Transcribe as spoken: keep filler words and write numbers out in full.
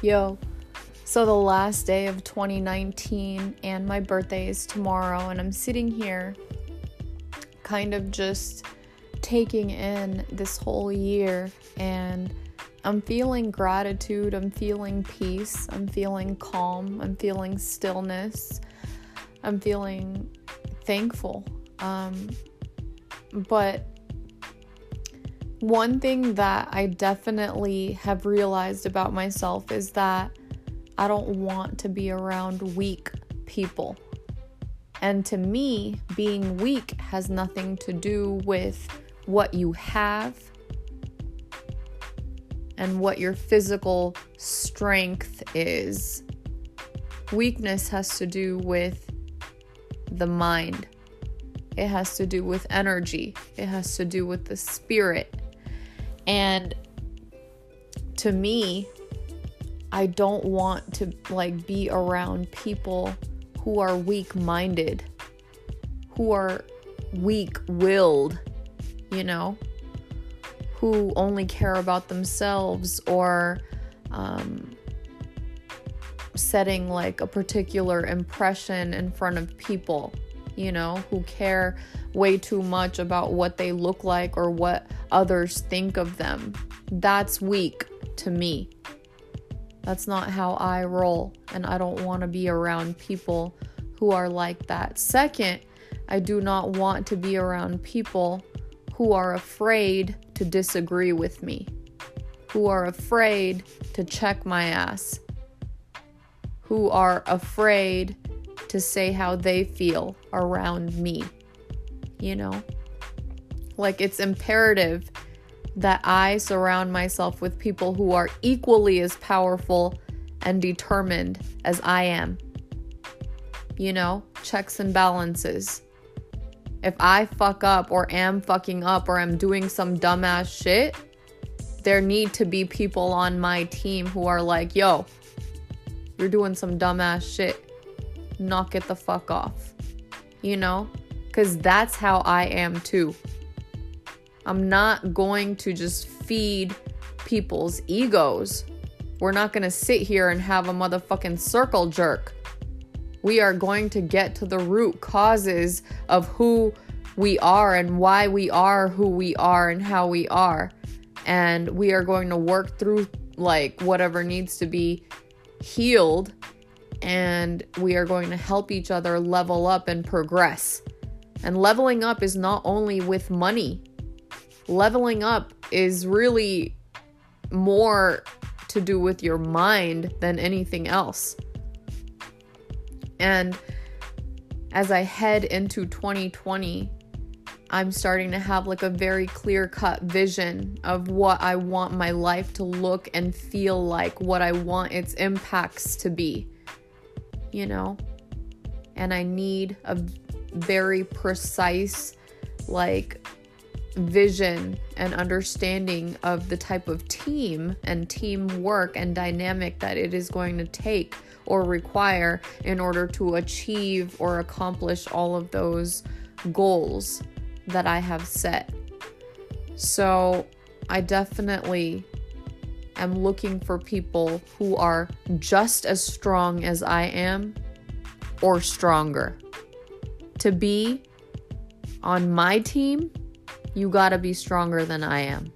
Yo, so the last day of twenty nineteen and my birthday is tomorrow, and I'm sitting here kind of just taking in this whole year, and I'm feeling gratitude, I'm feeling peace, I'm feeling calm, I'm feeling stillness, I'm feeling thankful. Um, but one thing that I definitely have realized about myself is that I don't want to be around weak people. And to me, being weak has nothing to do with what you have and what your physical strength is. Weakness has to do with the mind. It has to do with energy. It has to do with the spirit. And to me, I don't want to like be around people who are weak-minded, who are weak-willed, you know, who only care about themselves or um, setting like a particular impression in front of people, you know, who care way too much about what they look like or what others think of them. That's weak to me. That's not how I roll, and I don't want to be around people who are like that. Second, I do not want to be around people who are afraid to disagree with me, who are afraid to check my ass, who are afraid to say how they feel around me, you know? Like, it's imperative that I surround myself with people who are equally as powerful and determined as I am. You know, checks and balances. If I fuck up or am fucking up or I'm doing some dumbass shit, there need to be people on my team who are like, yo, you're doing some dumbass shit. Knock it the fuck off. You know? Because that's how I am too. I'm not going to just feed people's egos. We're not going to sit here and have a motherfucking circle jerk. We are going to get to the root causes of who we are and why we are who we are and how we are. And we are going to work through like whatever needs to be healed. And we are going to help each other level up and progress. And leveling up is not only with money. Leveling up is really more to do with your mind than anything else. And as I head into twenty twenty, I'm starting to have like a very clear-cut vision of what I want my life to look and feel like, what I want its impacts to be, you know? And I need a very precise, like, vision and understanding of the type of team and teamwork and dynamic that it is going to take or require in order to achieve or accomplish all of those goals that I have set. So I definitely am looking for people who are just as strong as I am or stronger. To be on my team, you gotta be stronger than I am.